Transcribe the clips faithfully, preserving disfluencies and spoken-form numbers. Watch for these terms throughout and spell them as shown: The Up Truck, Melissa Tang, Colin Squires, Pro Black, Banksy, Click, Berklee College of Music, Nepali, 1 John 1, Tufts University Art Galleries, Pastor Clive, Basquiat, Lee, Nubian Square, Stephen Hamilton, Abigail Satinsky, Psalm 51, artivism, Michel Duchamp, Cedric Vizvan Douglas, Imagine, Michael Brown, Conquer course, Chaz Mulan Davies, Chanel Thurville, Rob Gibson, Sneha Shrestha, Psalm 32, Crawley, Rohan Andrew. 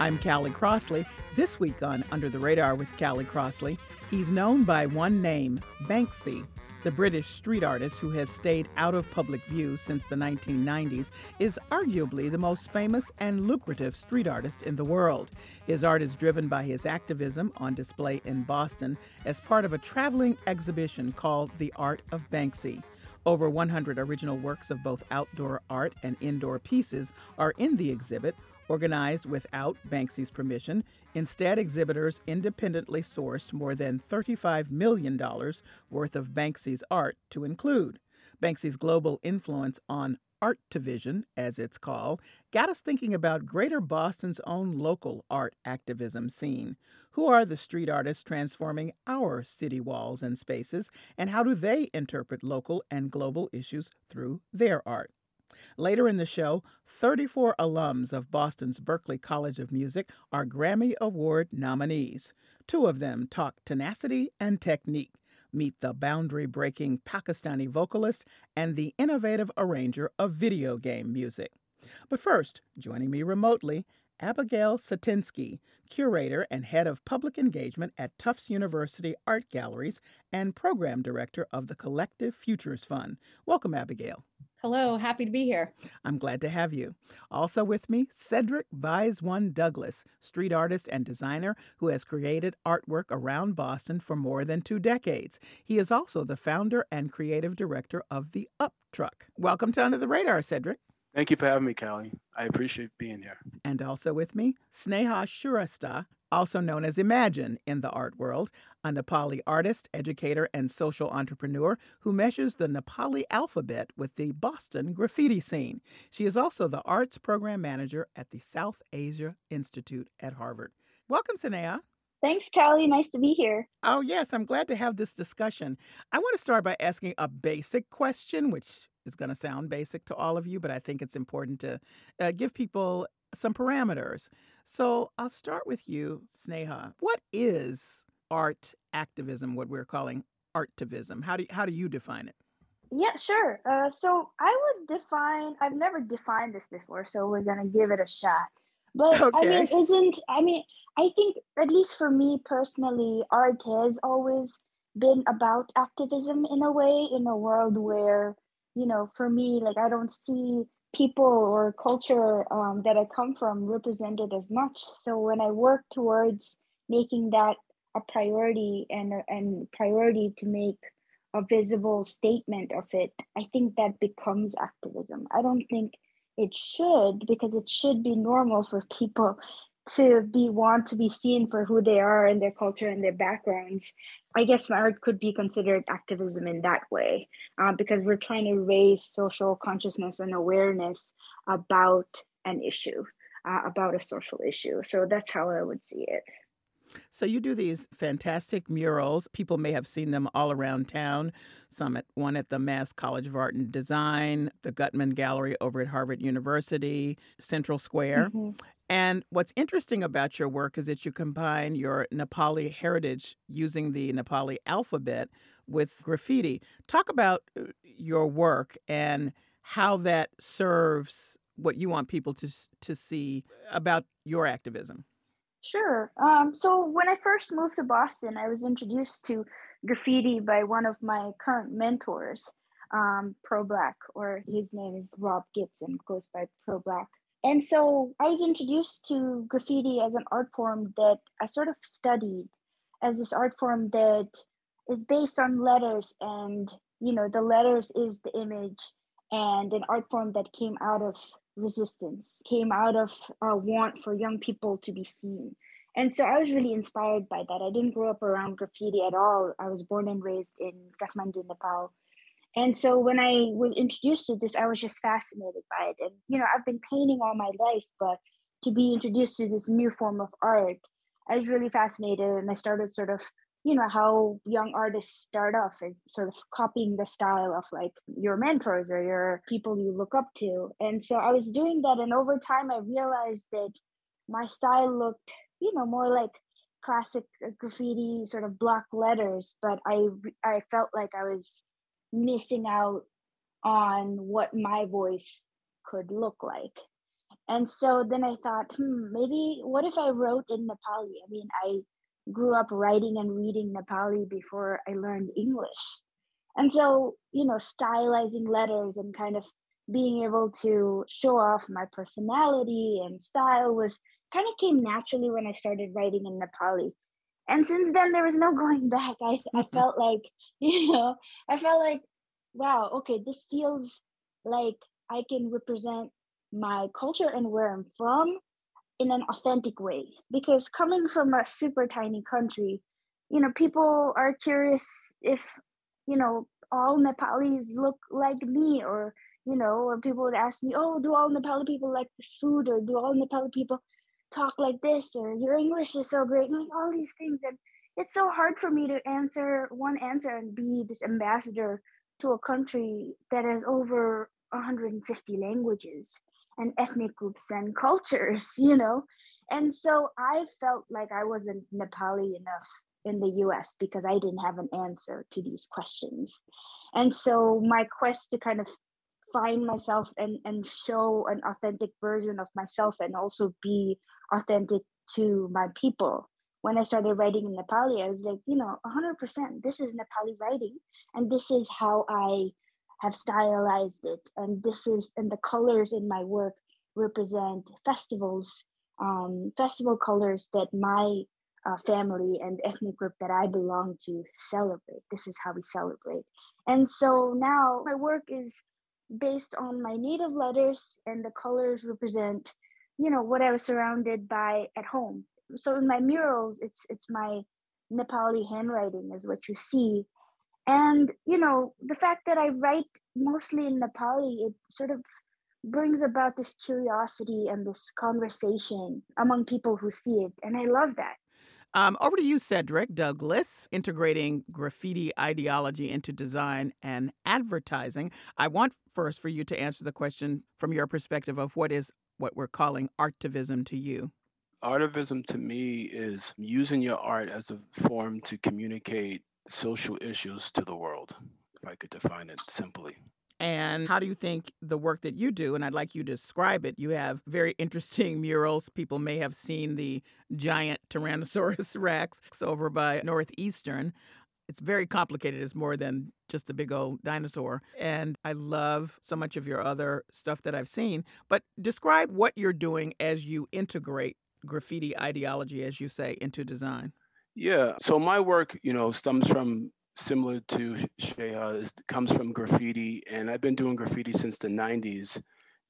I'm Callie Crossley. This week on Under the Radar with Callie Crossley, he's known by one name, Banksy. The British street artist who has stayed out of public view since the nineteen nineties is arguably the most famous and lucrative street artist in the world. His art is driven by his activism, on display in Boston as part of a traveling exhibition called The Art of Banksy. Over one hundred original works of both outdoor art and indoor pieces are in the exhibit, organized without Banksy's permission. Instead, exhibitors independently sourced more than thirty-five million dollars worth of Banksy's art to include. Banksy's global influence on Artvision, as it's called, got us thinking about Greater Boston's own local art activism scene. Who are the street artists transforming our city walls and spaces, and how do they interpret local and global issues through their art? Later in the show, thirty-four alums of Boston's Berklee College of Music are Grammy Award nominees. Two of them talk tenacity and technique. Meet the boundary-breaking Pakistani vocalist and the innovative arranger of video game music. But first, joining me remotely, Abigail Satinsky, curator and head of public engagement at Tufts University Art Galleries and program director of the Collective Futures Fund. Welcome, Abigail. Hello, happy to be here. I'm glad to have you. Also with me, Cedric Vizvan Douglas, street artist and designer who has created artwork around Boston for more than two decades. He is also the founder and creative director of The Up Truck. Welcome to Under the Radar, Cedric. Thank you for having me, Callie. I appreciate being here. And also with me, Sneha Shrestha, also known as Imagine in the art world, a Nepali artist, educator, and social entrepreneur who meshes the Nepali alphabet with the Boston graffiti scene. She is also the arts program manager at the South Asia Institute at Harvard. Welcome, Sneha. Thanks, Callie. Nice to be here. Oh, yes. I'm glad to have this discussion. I want to start by asking a basic question, which is going to sound basic to all of you, but I think it's important to uh, give people some parameters. So I'll start with you, Sneha. What is art activism, what we're calling artivism? How do you, how do you define it? Yeah, sure. Uh, so I would define, I've never defined this before, so we're going to give it a shot. But okay. I mean, isn't, I mean, I think, at least for me personally, art has always been about activism in a way, in a world where, you know, for me, like, I don't see people or culture um, that I come from represented as much. So when I work towards making that a priority and and priority to make a visible statement of it, I think that becomes activism. I don't think it should, because it should be normal for people to be want to be seen for who they are and their culture and their backgrounds. I guess my art could be considered activism in that way, uh, because we're trying to raise social consciousness and awareness about an issue, uh, about a social issue. So that's how I would see it. So you do these fantastic murals. People may have seen them all around town. Some at one at the Mass College of Art and Design, the Gutman Gallery over at Harvard University, Central Square. Mm-hmm. And what's interesting about your work is that you combine your Nepali heritage using the Nepali alphabet with graffiti. Talk about your work and how that serves what you want people to to see about your activism. Sure. Um, so when I first moved to Boston, I was introduced to graffiti by one of my current mentors, um, Pro Black, or his name is Rob Gibson, goes by Pro Black. And so I was introduced to graffiti as an art form that I sort of studied as this art form that is based on letters, and, you know, the letters is the image, and an art form that came out of resistance, came out of a want for young people to be seen. And so I was really inspired by that. I didn't grow up around graffiti at all. I was born and raised in Kathmandu, Nepal. And so when I was introduced to this, I was just fascinated by it. And, you know, I've been painting all my life, but to be introduced to this new form of art, I was really fascinated. And I started sort of, you know, how young artists start off is sort of copying the style of like your mentors or your people you look up to. And so I was doing that. And over time, I realized that my style looked, you know, more like classic graffiti, sort of block letters. But I, I felt like I was missing out on what my voice could look like. And so then I thought, hmm, maybe what if I wrote in Nepali? I mean, I grew up writing and reading Nepali before I learned English. And so, you know, stylizing letters and kind of being able to show off my personality and style was kind of came naturally when I started writing in Nepali. And since then, there was no going back. I, I felt like, you know, I felt like, wow, okay, this feels like I can represent my culture and where I'm from in an authentic way. Because coming from a super tiny country, you know, people are curious if, you know, all Nepalis look like me, or, you know, or people would ask me, oh, do all Nepali people like this food, or do all Nepali people talk like this, or your English is so great, like all these things. And it's so hard for me to answer one answer and be this ambassador to a country that has over one hundred fifty languages and ethnic groups and cultures, you know. And so I felt like I wasn't Nepali enough in the U S because I didn't have an answer to these questions. And so my quest to kind of find myself and, and show an authentic version of myself and also be authentic to my people. When I started writing in Nepali, I was like, you know, one hundred percent, this is Nepali writing, and this is how I have stylized it, and this is, and the colors in my work represent festivals, um, festival colors that my uh, family and ethnic group that I belong to celebrate. This is how we celebrate. And so now my work is based on my native letters, and the colors represent, you know, what I was surrounded by at home. So in my murals, it's it's my Nepali handwriting is what you see. And, you know, the fact that I write mostly in Nepali, it sort of brings about this curiosity and this conversation among people who see it. And I love that. Um, over to you, Cedric Douglas, integrating graffiti ideology into design and advertising. I want first for you to answer the question from your perspective of what is what we're calling artivism to you. Artivism to me is using your art as a form to communicate social issues to the world, if I could define it simply. And how do you think the work that you do, and I'd like you to describe it, you have very interesting murals. People may have seen the giant Tyrannosaurus Rex over by Northeastern. It's very complicated. It's more than just a big old dinosaur. And I love so much of your other stuff that I've seen. But describe what you're doing as you integrate graffiti ideology, as you say, into design. Yeah. So my work, you know, stems from similar to Sneha, is, comes from graffiti, and I've been doing graffiti since the nineties.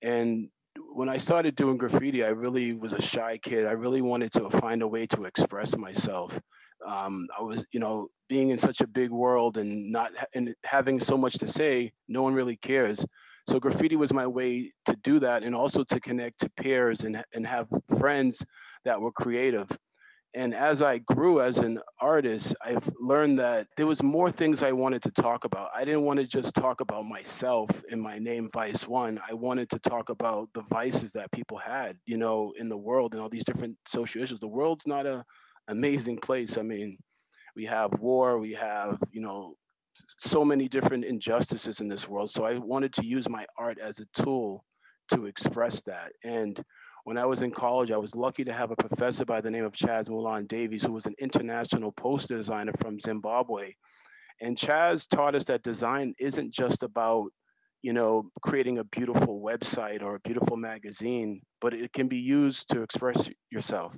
And when I started doing graffiti, I really was a shy kid. I really wanted to find a way to express myself. Um, I was, you know, being in such a big world and not and having so much to say, no one really cares. So graffiti was my way to do that, and also to connect to peers and and have friends that were creative. And as I grew as an artist, I've learned that there was more things I wanted to talk about. I didn't want to just talk about myself and my name, Vice One. I wanted to talk about the vices that people had, you know, in the world and all these different social issues. The world's not an amazing place. I mean, we have war, we have, you know, so many different injustices in this world. So I wanted to use my art as a tool to express that. And when I was in college, I was lucky to have a professor by the name of Chaz Mulan Davies, who was an international poster designer from Zimbabwe. And Chaz taught us that design isn't just about, you know, creating a beautiful website or a beautiful magazine, but it can be used to express yourself.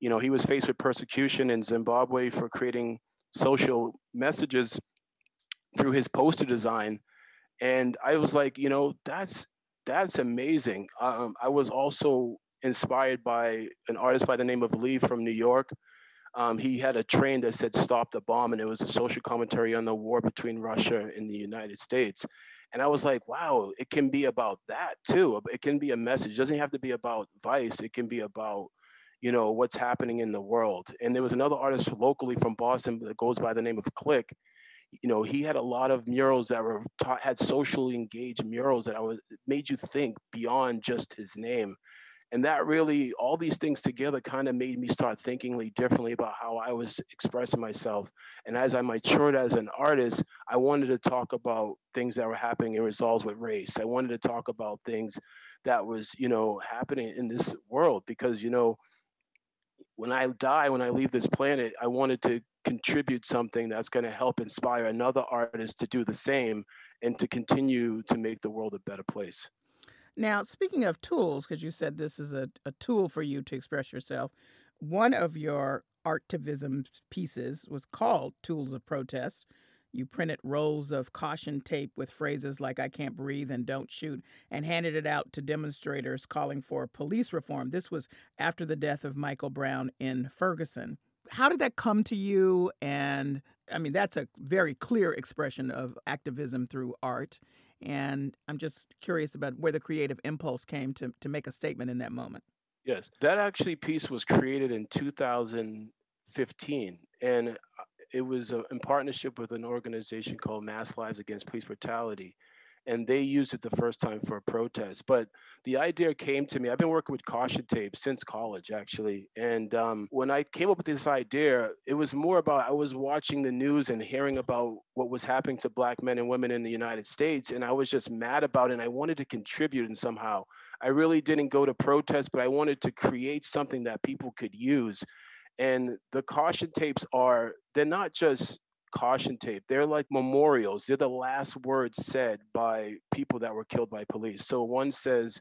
You know, he was faced with persecution in Zimbabwe for creating social messages through his poster design. And I was like, you know, that's That's amazing. Um, I was also inspired by an artist by the name of Lee from New York. Um, he had a train that said, "Stop the bomb," and it was a social commentary on the war between Russia and the United States. And I was like, wow, it can be about that too. It can be a message. It doesn't have to be about vice. It can be about, you know, what's happening in the world. And there was another artist locally from Boston that goes by the name of Click. You know, he had a lot of murals that were taught, had socially engaged murals that I was made you think beyond just his name. And that really, all these things together kind of made me start thinking differently about how I was expressing myself. And as I matured as an artist, I wanted to talk about things that were happening in resolves with race. I wanted to talk about things that was, you know, happening in this world, because, you know, when I die, when I leave this planet, I wanted to contribute something that's going to help inspire another artist to do the same and to continue to make the world a better place. Now, speaking of tools, because you said this is a, a tool for you to express yourself, one of your artivism pieces was called Tools of Protest. You printed rolls of caution tape with phrases like "I can't breathe" and "don't shoot" and handed it out to demonstrators calling for police reform. This was after the death of Michael Brown in Ferguson. How did that come to you? And I mean, that's a very clear expression of activism through art. And I'm just curious about where the creative impulse came to, to make a statement in that moment. Yes, that actually piece was created in two thousand fifteen. And it was a, in partnership with an organization called Mass Lives Against Police Brutality. And they used it the first time for a protest. But the idea came to me. I've been working with caution tape since college, actually. And um, when I came up with this idea, it was more about I was watching the news and hearing about what was happening to Black men and women in the United States. And I was just mad about it. And I wanted to contribute in somehow. I really didn't go to protest, but I wanted to create something that people could use. And the caution tapes are, they're not just caution tape. They're like memorials. They're the last words said by people that were killed by police. So one says,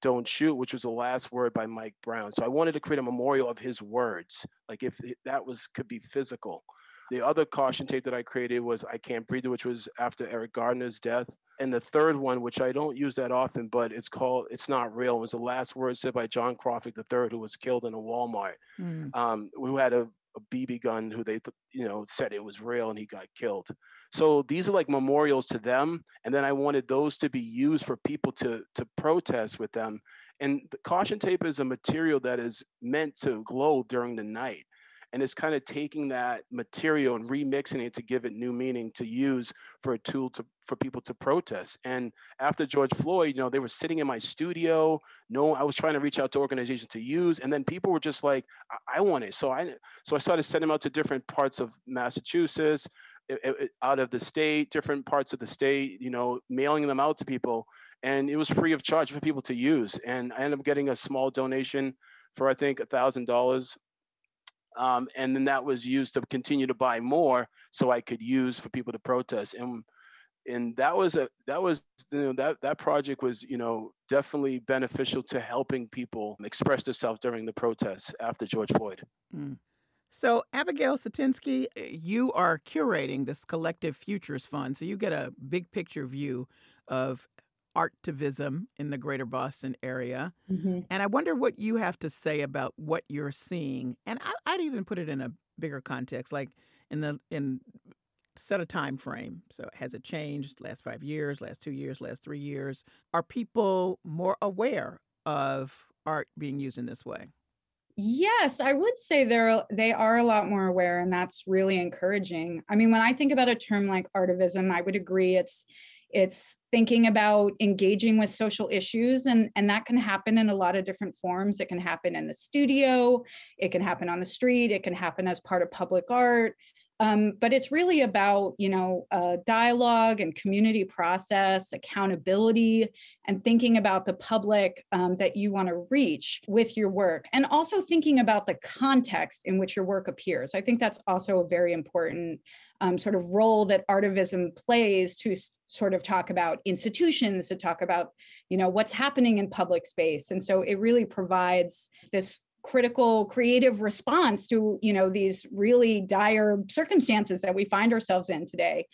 "Don't shoot," which was the last word by Mike Brown. So I wanted to create a memorial of his words. Like if that was, could be physical. The other caution tape that I created was "I Can't Breathe," which was after Eric Gardner's death. And the third one, which I don't use that often, but it's called "It's Not Real," was the last word said by John Crawford the third, who was killed in a Walmart, mm. um, who had a a B B gun, who they, you know, said it was real and he got killed. So these are like memorials to them. And then I wanted those to be used for people to, to protest with them. And the caution tape is a material that is meant to glow during the night. And it's kind of taking that material and remixing it to give it new meaning to use for a tool to, for people to protest. And after George Floyd, you know, they were sitting in my studio. No, I was trying to reach out to organizations to use. And then people were just like, I, I want it. So I, so I started sending them out to different parts of Massachusetts, it, it, out of the state, different parts of the state, you know, mailing them out to people. And it was free of charge for people to use. And I ended up getting a small donation for, I think, one thousand dollars. Um, and then that was used to continue to buy more so I could use for people to protest. And and that was a that was you know, that that project was, you know, definitely beneficial to helping people express themselves during the protests after George Floyd. Mm. So Abigail Satinsky, you are curating this Collective Futures Fund. So you get a big picture view of artivism in the greater Boston area. Mm-hmm. And I wonder what you have to say about what you're seeing. And I, I'd even put it in a bigger context, like in the in set a time frame. So has it changed last five years, last two years, last three years? Are people more aware of art being used in this way? Yes, I would say they're, they are a lot more aware, and that's really encouraging. I mean, when I think about a term like artivism, I would agree it's It's thinking about engaging with social issues, and, and that can happen in a lot of different forms. It can happen in the studio, it can happen on the street, it can happen as part of public art. Um, but it's really about, you know, uh, dialogue and community process, accountability, and thinking about the public um, that you want to reach with your work, and also thinking about the context in which your work appears. I think that's also a very important um, sort of role that artivism plays, to s- sort of talk about institutions, to talk about, you know, what's happening in public space. And so it really provides this critical creative response to, you know, these really dire circumstances that we find ourselves in today.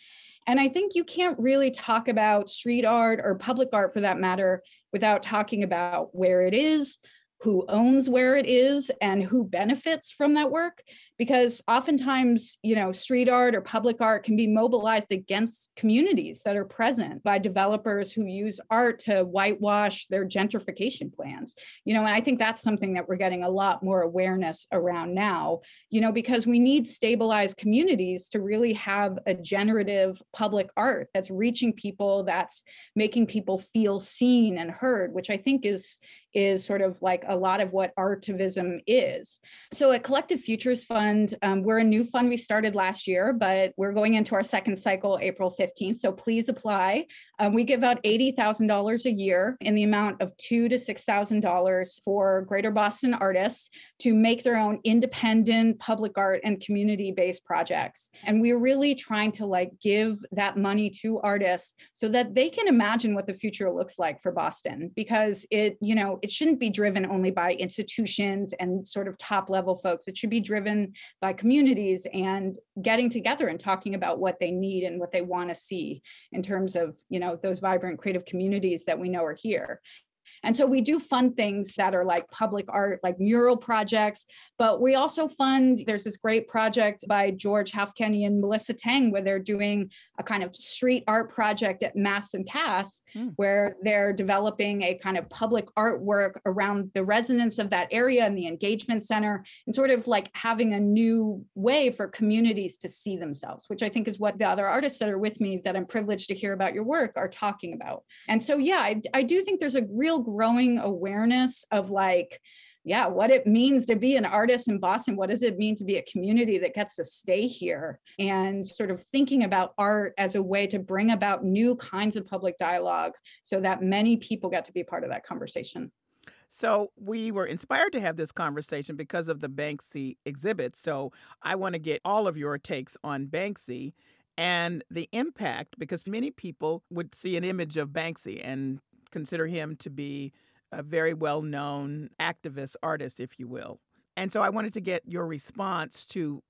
And I think you can't really talk about street art or public art for that matter without talking about where it is, who owns where it is, and who benefits from that work. Because oftentimes, you know, street art or public art can be mobilized against communities that are present by developers who use art to whitewash their gentrification plans. You know, and I think that's something that we're getting a lot more awareness around now, you know, because we need stabilized communities to really have a generative public art that's reaching people, that's making people feel seen and heard, which I think is is sort of like a lot of what artivism is. So at Collective Futures Fund, um, we're a new fund we started last year, but we're going into our second cycle April fifteenth, so please apply. Um, we give out eighty thousand dollars a year in the amount of two thousand to six thousand dollars for Greater Boston artists to make their own independent public art and community-based projects. And we're really trying to like give that money to artists so that they can imagine what the future looks like for Boston, because it, you know, it shouldn't be driven only by institutions and sort of top level folks. It should be driven by communities and getting together and talking about what they need and what they want to see in terms of, you know, those vibrant creative communities that we know are here. And so we do fund things that are like public art, like mural projects, but we also fund, there's this great project by George Halfkenny and Melissa Tang, where they're doing a kind of street art project at Mass and Cass, mm. where they're developing a kind of public artwork around the residents of that area and the engagement center, and sort of like having a new way for communities to see themselves, which I think is what the other artists that are with me that I'm privileged to hear about your work are talking about. And so, yeah, I, I do think there's a real growing awareness of like, yeah, what it means to be an artist in Boston. What does it mean to be a community that gets to stay here? And sort of thinking about art as a way to bring about new kinds of public dialogue so that many people get to be part of that conversation. So we were inspired to have this conversation because of the Banksy exhibit. So I want to get all of your takes on Banksy and the impact, because many people would see an image of Banksy and consider him to be a very well-known activist artist, if you will. And so I wanted to get your response to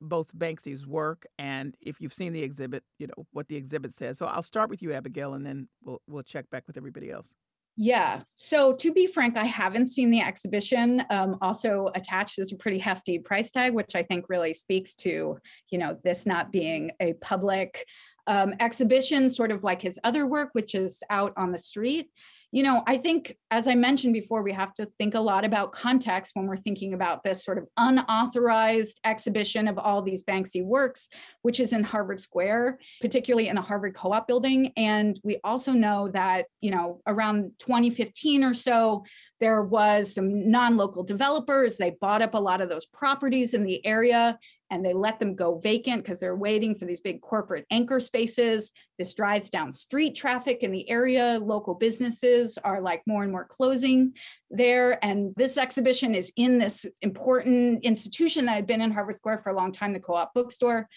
both Banksy's work and if you've seen the exhibit, you know, what the exhibit says. So I'll start with you, Abigail, and then we'll we'll check back with everybody else. Yeah. So to be frank, I haven't seen the exhibition. Um, also attached is a pretty hefty price tag, which I think really speaks to, you know, this not being a public Um, exhibition, sort of like his other work, which is out on the street. You know, I think, as I mentioned before, we have to think a lot about context when we're thinking about this sort of unauthorized exhibition of all these Banksy works, which is in Harvard Square, particularly in the Harvard Co-op building. And we also know that, you know, around twenty fifteen or so, there was some non-local developers. They bought up a lot of those properties in the area, and they let them go vacant because they're waiting for these big corporate anchor spaces. This drives down street traffic in the area. Local businesses are like more and more closing there. And this exhibition is in this important institution that had been in Harvard Square for a long time, the Co-op bookstore.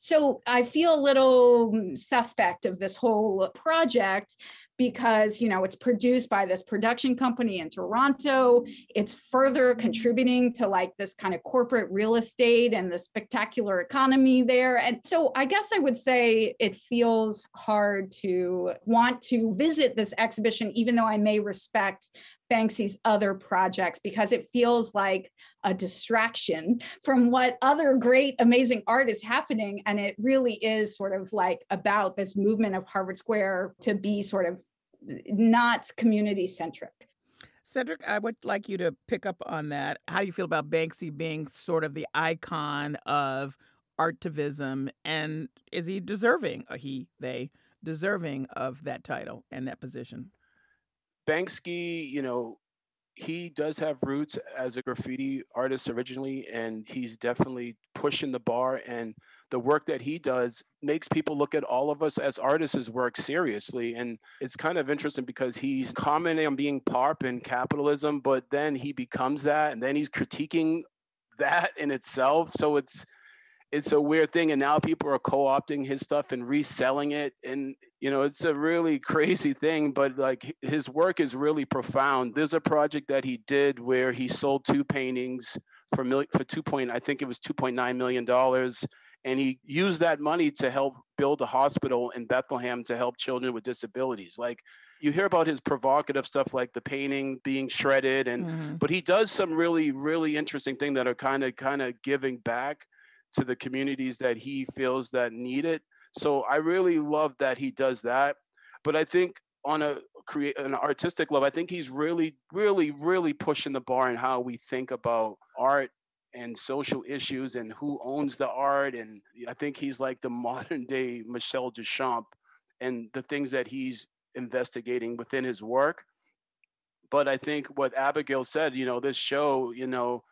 So I feel a little suspect of this whole project because, you know, it's produced by this production company in Toronto. It's further contributing to like this kind of corporate real estate and the spectacular economy there. And so I guess I would say it feels hard to want to visit this exhibition, even though I may respect Banksy's other projects, because it feels like a distraction from what other great, amazing art is happening. And it really is sort of like about this movement of Harvard Square to be sort of not community centric. Cedric, I would like you to pick up on that. How do you feel about Banksy being sort of the icon of artivism? And is he deserving, he, they, deserving of that title and that position? Banksy, you know, he does have roots as a graffiti artist originally, and he's definitely pushing the bar, and the work that he does makes people look at all of us as artists' work seriously. And it's kind of interesting because he's commenting on being P A R P and capitalism, but then he becomes that, and then he's critiquing that in itself. So it's it's a weird thing, and now people are co-opting his stuff and reselling it, and you know, it's a really crazy thing, but like his work is really profound. There's a project that he did where he sold two paintings for mil- for two point I think it was two point nine million dollars, and he used that money to help build a hospital in Bethlehem to help children with disabilities. Like, you hear about his provocative stuff, like the painting being shredded, and mm-hmm. but he does some really, really interesting things that are kind of kind of giving back to the communities that he feels that need it. So I really love that he does that. But I think on a create an artistic level, I think he's really, really, really pushing the bar in how we think about art and social issues and who owns the art. And I think he's like the modern day Michel Duchamp and the things that he's investigating within his work. But I think what Abigail said, you know, this show, you know,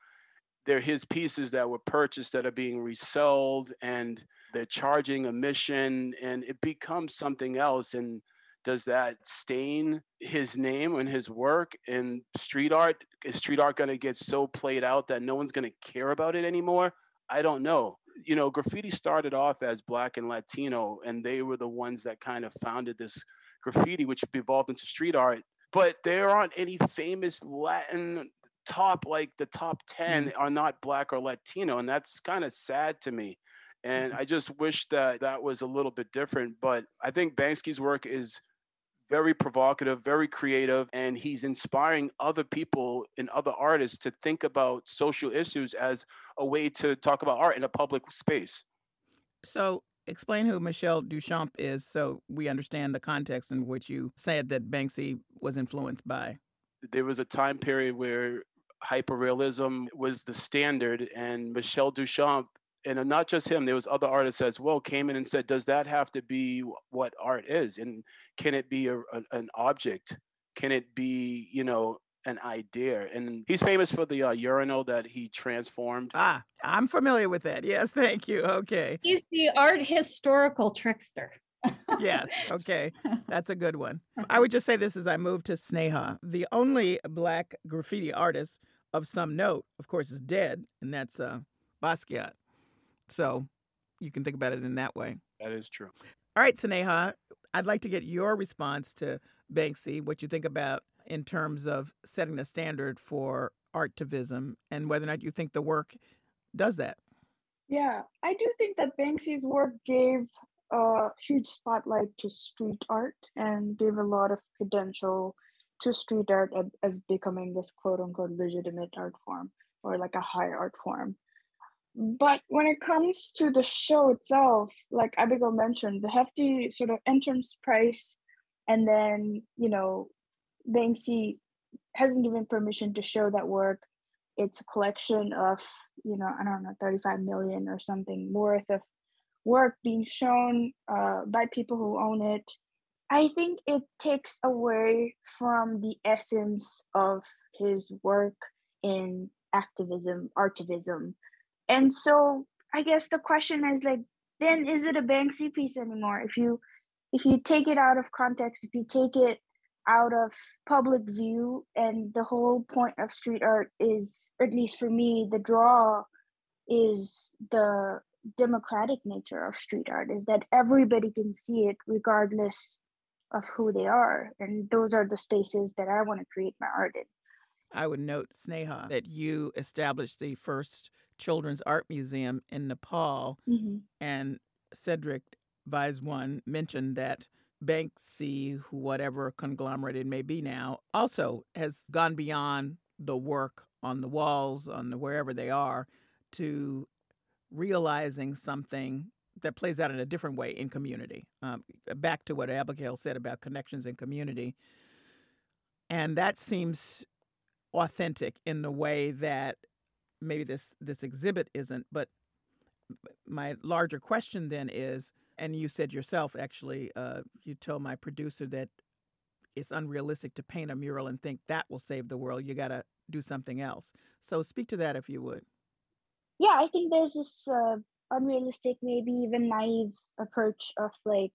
they're his pieces that were purchased that are being resold, and they're charging a mission, and it becomes something else. And does that stain his name and his work? And street art, is street art going to get so played out that no one's going to care about it anymore? I don't know. You know, graffiti started off as Black and Latino, and they were the ones that kind of founded this graffiti, which evolved into street art. But there aren't any famous Latin top, like the top ten are not Black or Latino. And that's kind of sad to me. And I just wish that that was a little bit different. But I think Banksy's work is very provocative, very creative, and he's inspiring other people and other artists to think about social issues as a way to talk about art in a public space. So explain who Michel Duchamp is so we understand the context in which you said that Banksy was influenced by. There was a time period where hyperrealism was the standard, and Michel Duchamp, and not just him, there was other artists as well, came in and said, does that have to be what art is? And can it be a, a, an object? Can it be, you know, an idea? And he's famous for the uh, urinal that he transformed. Ah, I'm familiar with that. Yes, thank you. Okay. He's the art historical trickster. Yes. Okay. That's a good one. I would just say this as I move to Sneha. The only Black graffiti artist of some note, of course, is dead, and that's uh, Basquiat. So you can think about it in that way. That is true. All right, Sneha, I'd like to get your response to Banksy, what you think about in terms of setting a standard for artivism and whether or not you think the work does that. Yeah, I do think that Banksy's work gave a huge spotlight to street art and gave a lot of credential to street art as becoming this quote unquote legitimate art form or like a high art form. But when it comes to the show itself, like Abigail mentioned, the hefty sort of entrance price, and then, you know, Banksy hasn't given permission to show that work. It's a collection of, you know, I don't know, thirty-five million or something worth of work being shown uh, by people who own it. I think it takes away from the essence of his work in activism, artivism. And so I guess the question is like, then is it a Banksy piece anymore? If you if you take it out of context, if you take it out of public view, and the whole point of street art is, at least for me, the draw is the democratic nature of street art, is that everybody can see it regardless of who they are. And those are the spaces that I want to create my art in. I would note, Sneha, that you established the first children's art museum in Nepal, mm-hmm. and Cedric Vizvan mentioned that Banksy, whatever conglomerate it may be now, also has gone beyond the work on the walls, on the wherever they are, to realizing something that plays out in a different way in community. Um, back to what Abigail said about connections in community. And that seems authentic in the way that maybe this, this exhibit isn't. But my larger question then is, and you said yourself, actually, uh, you told my producer that it's unrealistic to paint a mural and think that will save the world. You got to do something else. So speak to that if you would. Yeah, I think there's this uh, unrealistic, maybe even naive approach of like,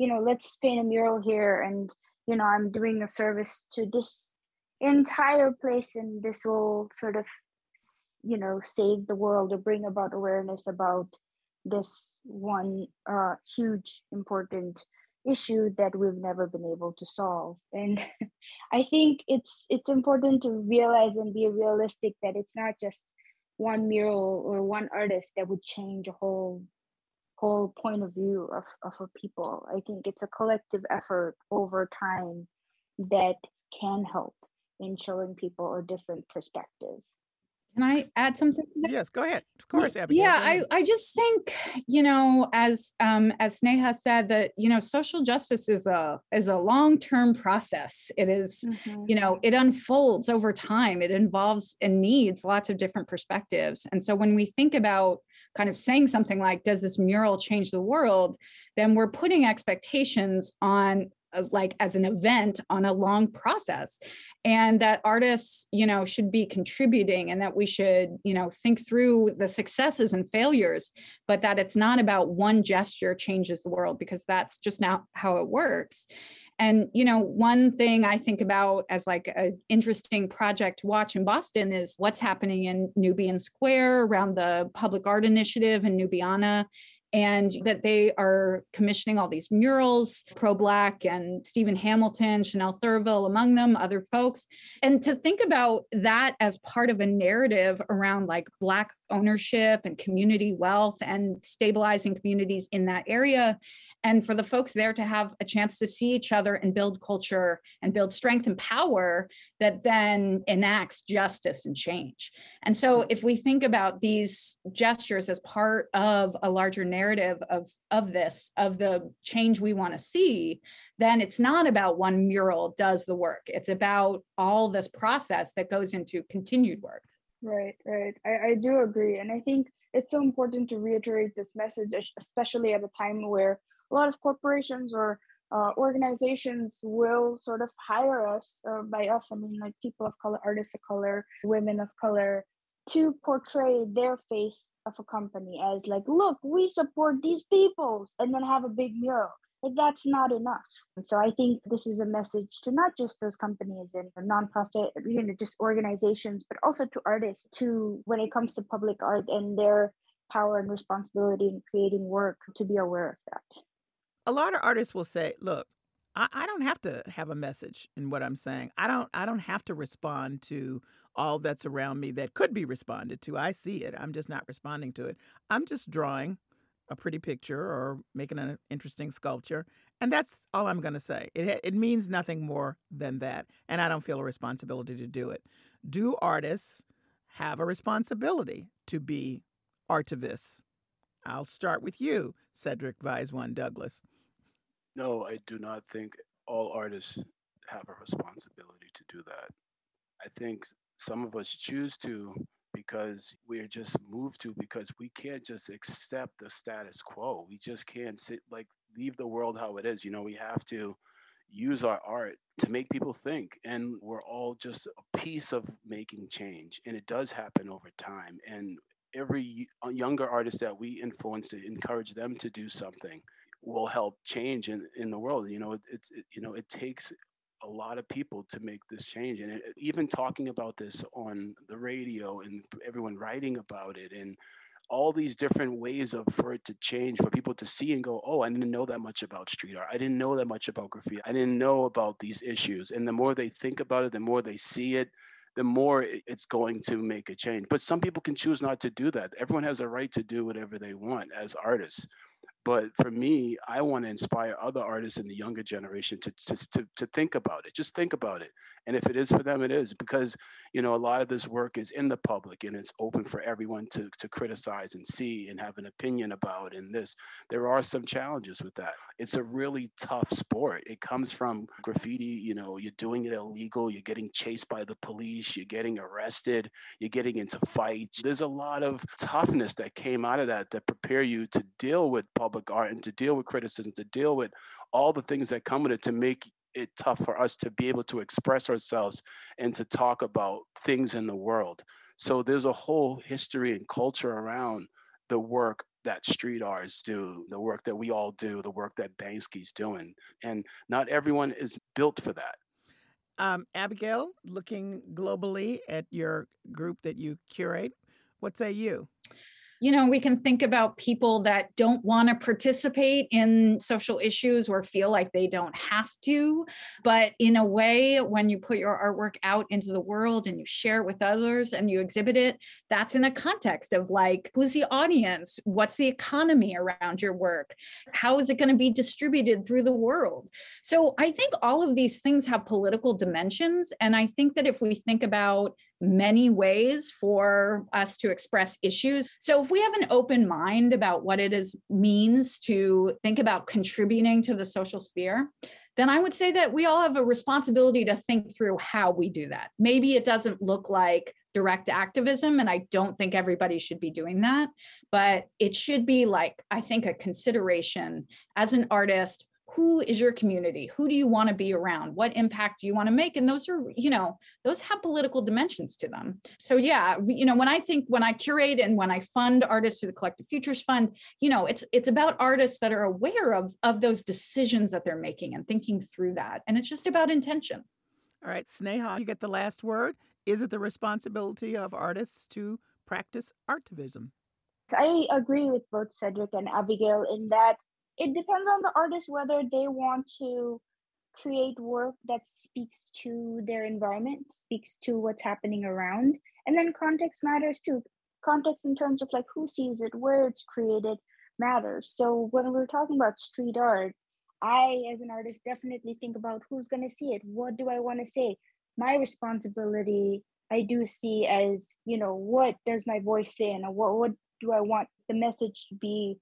you know, let's paint a mural here and, you know, I'm doing a service to this entire place and this will sort of, you know, save the world or bring about awareness about this one uh, huge important issue that we've never been able to solve. And I think it's it's important to realize and be realistic that it's not just one mural or one artist that would change a whole whole point of view of, of a people. I think it's a collective effort over time that can help in showing people a different perspective. Can I add something to that? Yes, go ahead. Of course, Abigail. Yeah, I, I just think, you know, as um, as Sneha said, that, you know, social justice is a is a long-term process. It is, mm-hmm. you know, it unfolds over time. It involves and needs lots of different perspectives. And so when we think about kind of saying something like, does this mural change the world? Then we're putting expectations on, like, as an event on a long process, and that artists, you know, should be contributing, and that we should, you know, think through the successes and failures, but that it's not about one gesture changes the world, because that's just not how it works. And, you know, one thing I think about as like an interesting project to watch in Boston is what's happening in Nubian Square around the Public Art Initiative in Nubiana, and that they are commissioning all these murals, Pro Black and Stephen Hamilton, Chanel Thurville among them, other folks. And to think about that as part of a narrative around like Black ownership and community wealth and stabilizing communities in that area. And for the folks there to have a chance to see each other and build culture and build strength and power that then enacts justice and change. And so if we think about these gestures as part of a larger narrative of, of this, of the change we want to see, then it's not about one mural does the work. It's about all this process that goes into continued work. Right, right. I, I do agree. And I think it's so important to reiterate this message, especially at a time where a lot of corporations or uh, organizations will sort of hire us, uh, by us, I mean like people of color, artists of color, women of color, to portray their face of a company as like, look, we support these peoples, and then have a big mural. Like, that's not enough. And so I think this is a message to not just those companies and nonprofit, you know, just organizations, but also to artists, to when it comes to public art and their power and responsibility in creating work, to be aware of that. A lot of artists will say, look, I, I don't have to have a message in what I'm saying. I don't I don't have to respond to all that's around me that could be responded to. I see it. I'm just not responding to it. I'm just drawing a pretty picture or making an interesting sculpture. And that's all I'm going to say. It it means nothing more than that. And I don't feel a responsibility to do it. Do artists have a responsibility to be artivists? I'll start with you, Cedric Vizvan Douglas. No, I do not think all artists have a responsibility to do that. I think some of us choose to because we're just moved to, because we can't just accept the status quo. We just can't sit, like, leave the world how it is. You know, we have to use our art to make people think. And we're all just a piece of making change. And it does happen over time. And every younger artist that we influence to encourage them to do something will help change in, in the world. You know, it, it, you know, it takes a lot of people to make this change. And it, even talking about this on the radio and everyone writing about it and all these different ways of for it to change, for people to see and go, oh, I didn't know that much about street art. I didn't know that much about graffiti. I didn't know about these issues. And the more they think about it, the more they see it, the more it's going to make a change. But some people can choose not to do that. Everyone has a right to do whatever they want as artists. But for me, I want to inspire other artists in the younger generation to, to to to think about it. Just think about it. And if it is for them, it is, because, you know, a lot of this work is in the public and it's open for everyone to, to criticize and see and have an opinion about. And this, there are some challenges with that. It's a really tough sport. It comes from graffiti. You know, you're doing it illegal. You're getting chased by the police. You're getting arrested. You're getting into fights. There's a lot of toughness that came out of that that prepare you to deal with public art and to deal with criticism, to deal with all the things that come with it, to make it tough for us to be able to express ourselves and to talk about things in the world. So there's a whole history and culture around the work that street artists do, the work that we all do, the work that Bansky's doing. And not everyone is built for that. Um, Abigail, looking globally at your group that you curate, what say you? you know, we can think about people that don't want to participate in social issues or feel like they don't have to. But in a way, when you put your artwork out into the world and you share it with others and you exhibit it, that's in a context of like, who's the audience? What's the economy around your work? How is it going to be distributed through the world? So I think all of these things have political dimensions. And I think that if we think about many ways for us to express issues. So if we have an open mind about what it is means to think about contributing to the social sphere, then I would say that we all have a responsibility to think through how we do that. Maybe it doesn't look like direct activism, and I don't think everybody should be doing that, but it should be like, I think, a consideration as an artist. Who is your community? Who do you want to be around? What impact do you want to make? And those are, you know, those have political dimensions to them. So yeah, you know, when I think, when I curate and when I fund artists through the Collective Futures Fund, you know, it's it's about artists that are aware of, of those decisions that they're making and thinking through that. And it's just about intention. All right, Sneha, you get the last word. Is it the responsibility of artists to practice artivism? I agree with both Cedric and Abigail in that it depends on the artist whether they want to create work that speaks to their environment, speaks to what's happening around. And then context matters too. Context in terms of like who sees it, where it's created matters. So when we're talking about street art, I, as an artist, definitely think about who's going to see it. What do I want to say? My responsibility, I do see as, you know, what does my voice say? And what, what do I want the message to be?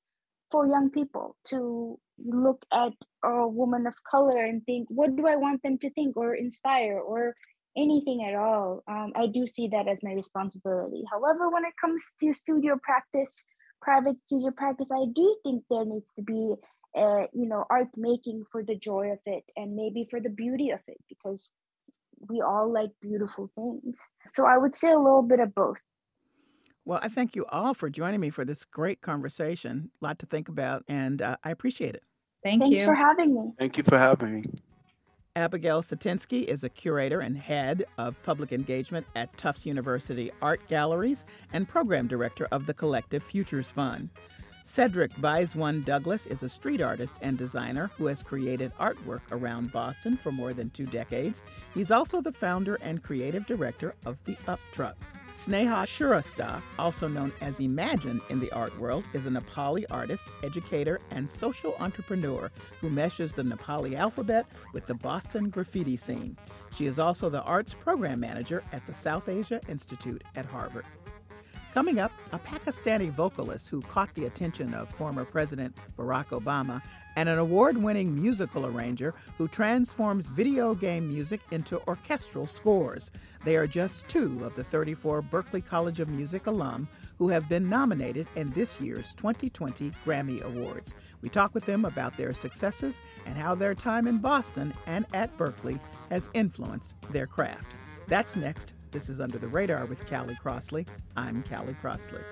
For young people to look at a woman of color and think, what do I want them to think or inspire or anything at all? Um, I do see that as my responsibility. However, when it comes to studio practice, private studio practice, I do think there needs to be, uh, you know, art making for the joy of it and maybe for the beauty of it, because we all like beautiful things. So I would say a little bit of both. Well, I thank you all for joining me for this great conversation. A lot to think about, and uh, I appreciate it. Thank Thanks you. Thanks for having me. Thank you for having me. Abigail Satinsky is a curator and head of public engagement at Tufts University Art Galleries and program director of the Collective Futures Fund. Cedric Vizvan Douglas is a street artist and designer who has created artwork around Boston for more than two decades. He's also the founder and creative director of The Up Truck. Sneha Shrestha, also known as Imagine in the art world, is a Nepali artist, educator, and social entrepreneur who meshes the Nepali alphabet with the Boston graffiti scene. She is also the arts program manager at the South Asia Institute at Harvard. Coming up, a Pakistani vocalist who caught the attention of former President Barack Obama and an award-winning musical arranger who transforms video game music into orchestral scores. They are just two of the thirty-four Berklee College of Music alum who have been nominated in this year's twenty twenty Grammy Awards. We talk with them about their successes and how their time in Boston and at Berklee has influenced their craft. That's next. This is Under the Radar with Callie Crossley. I'm Callie Crossley.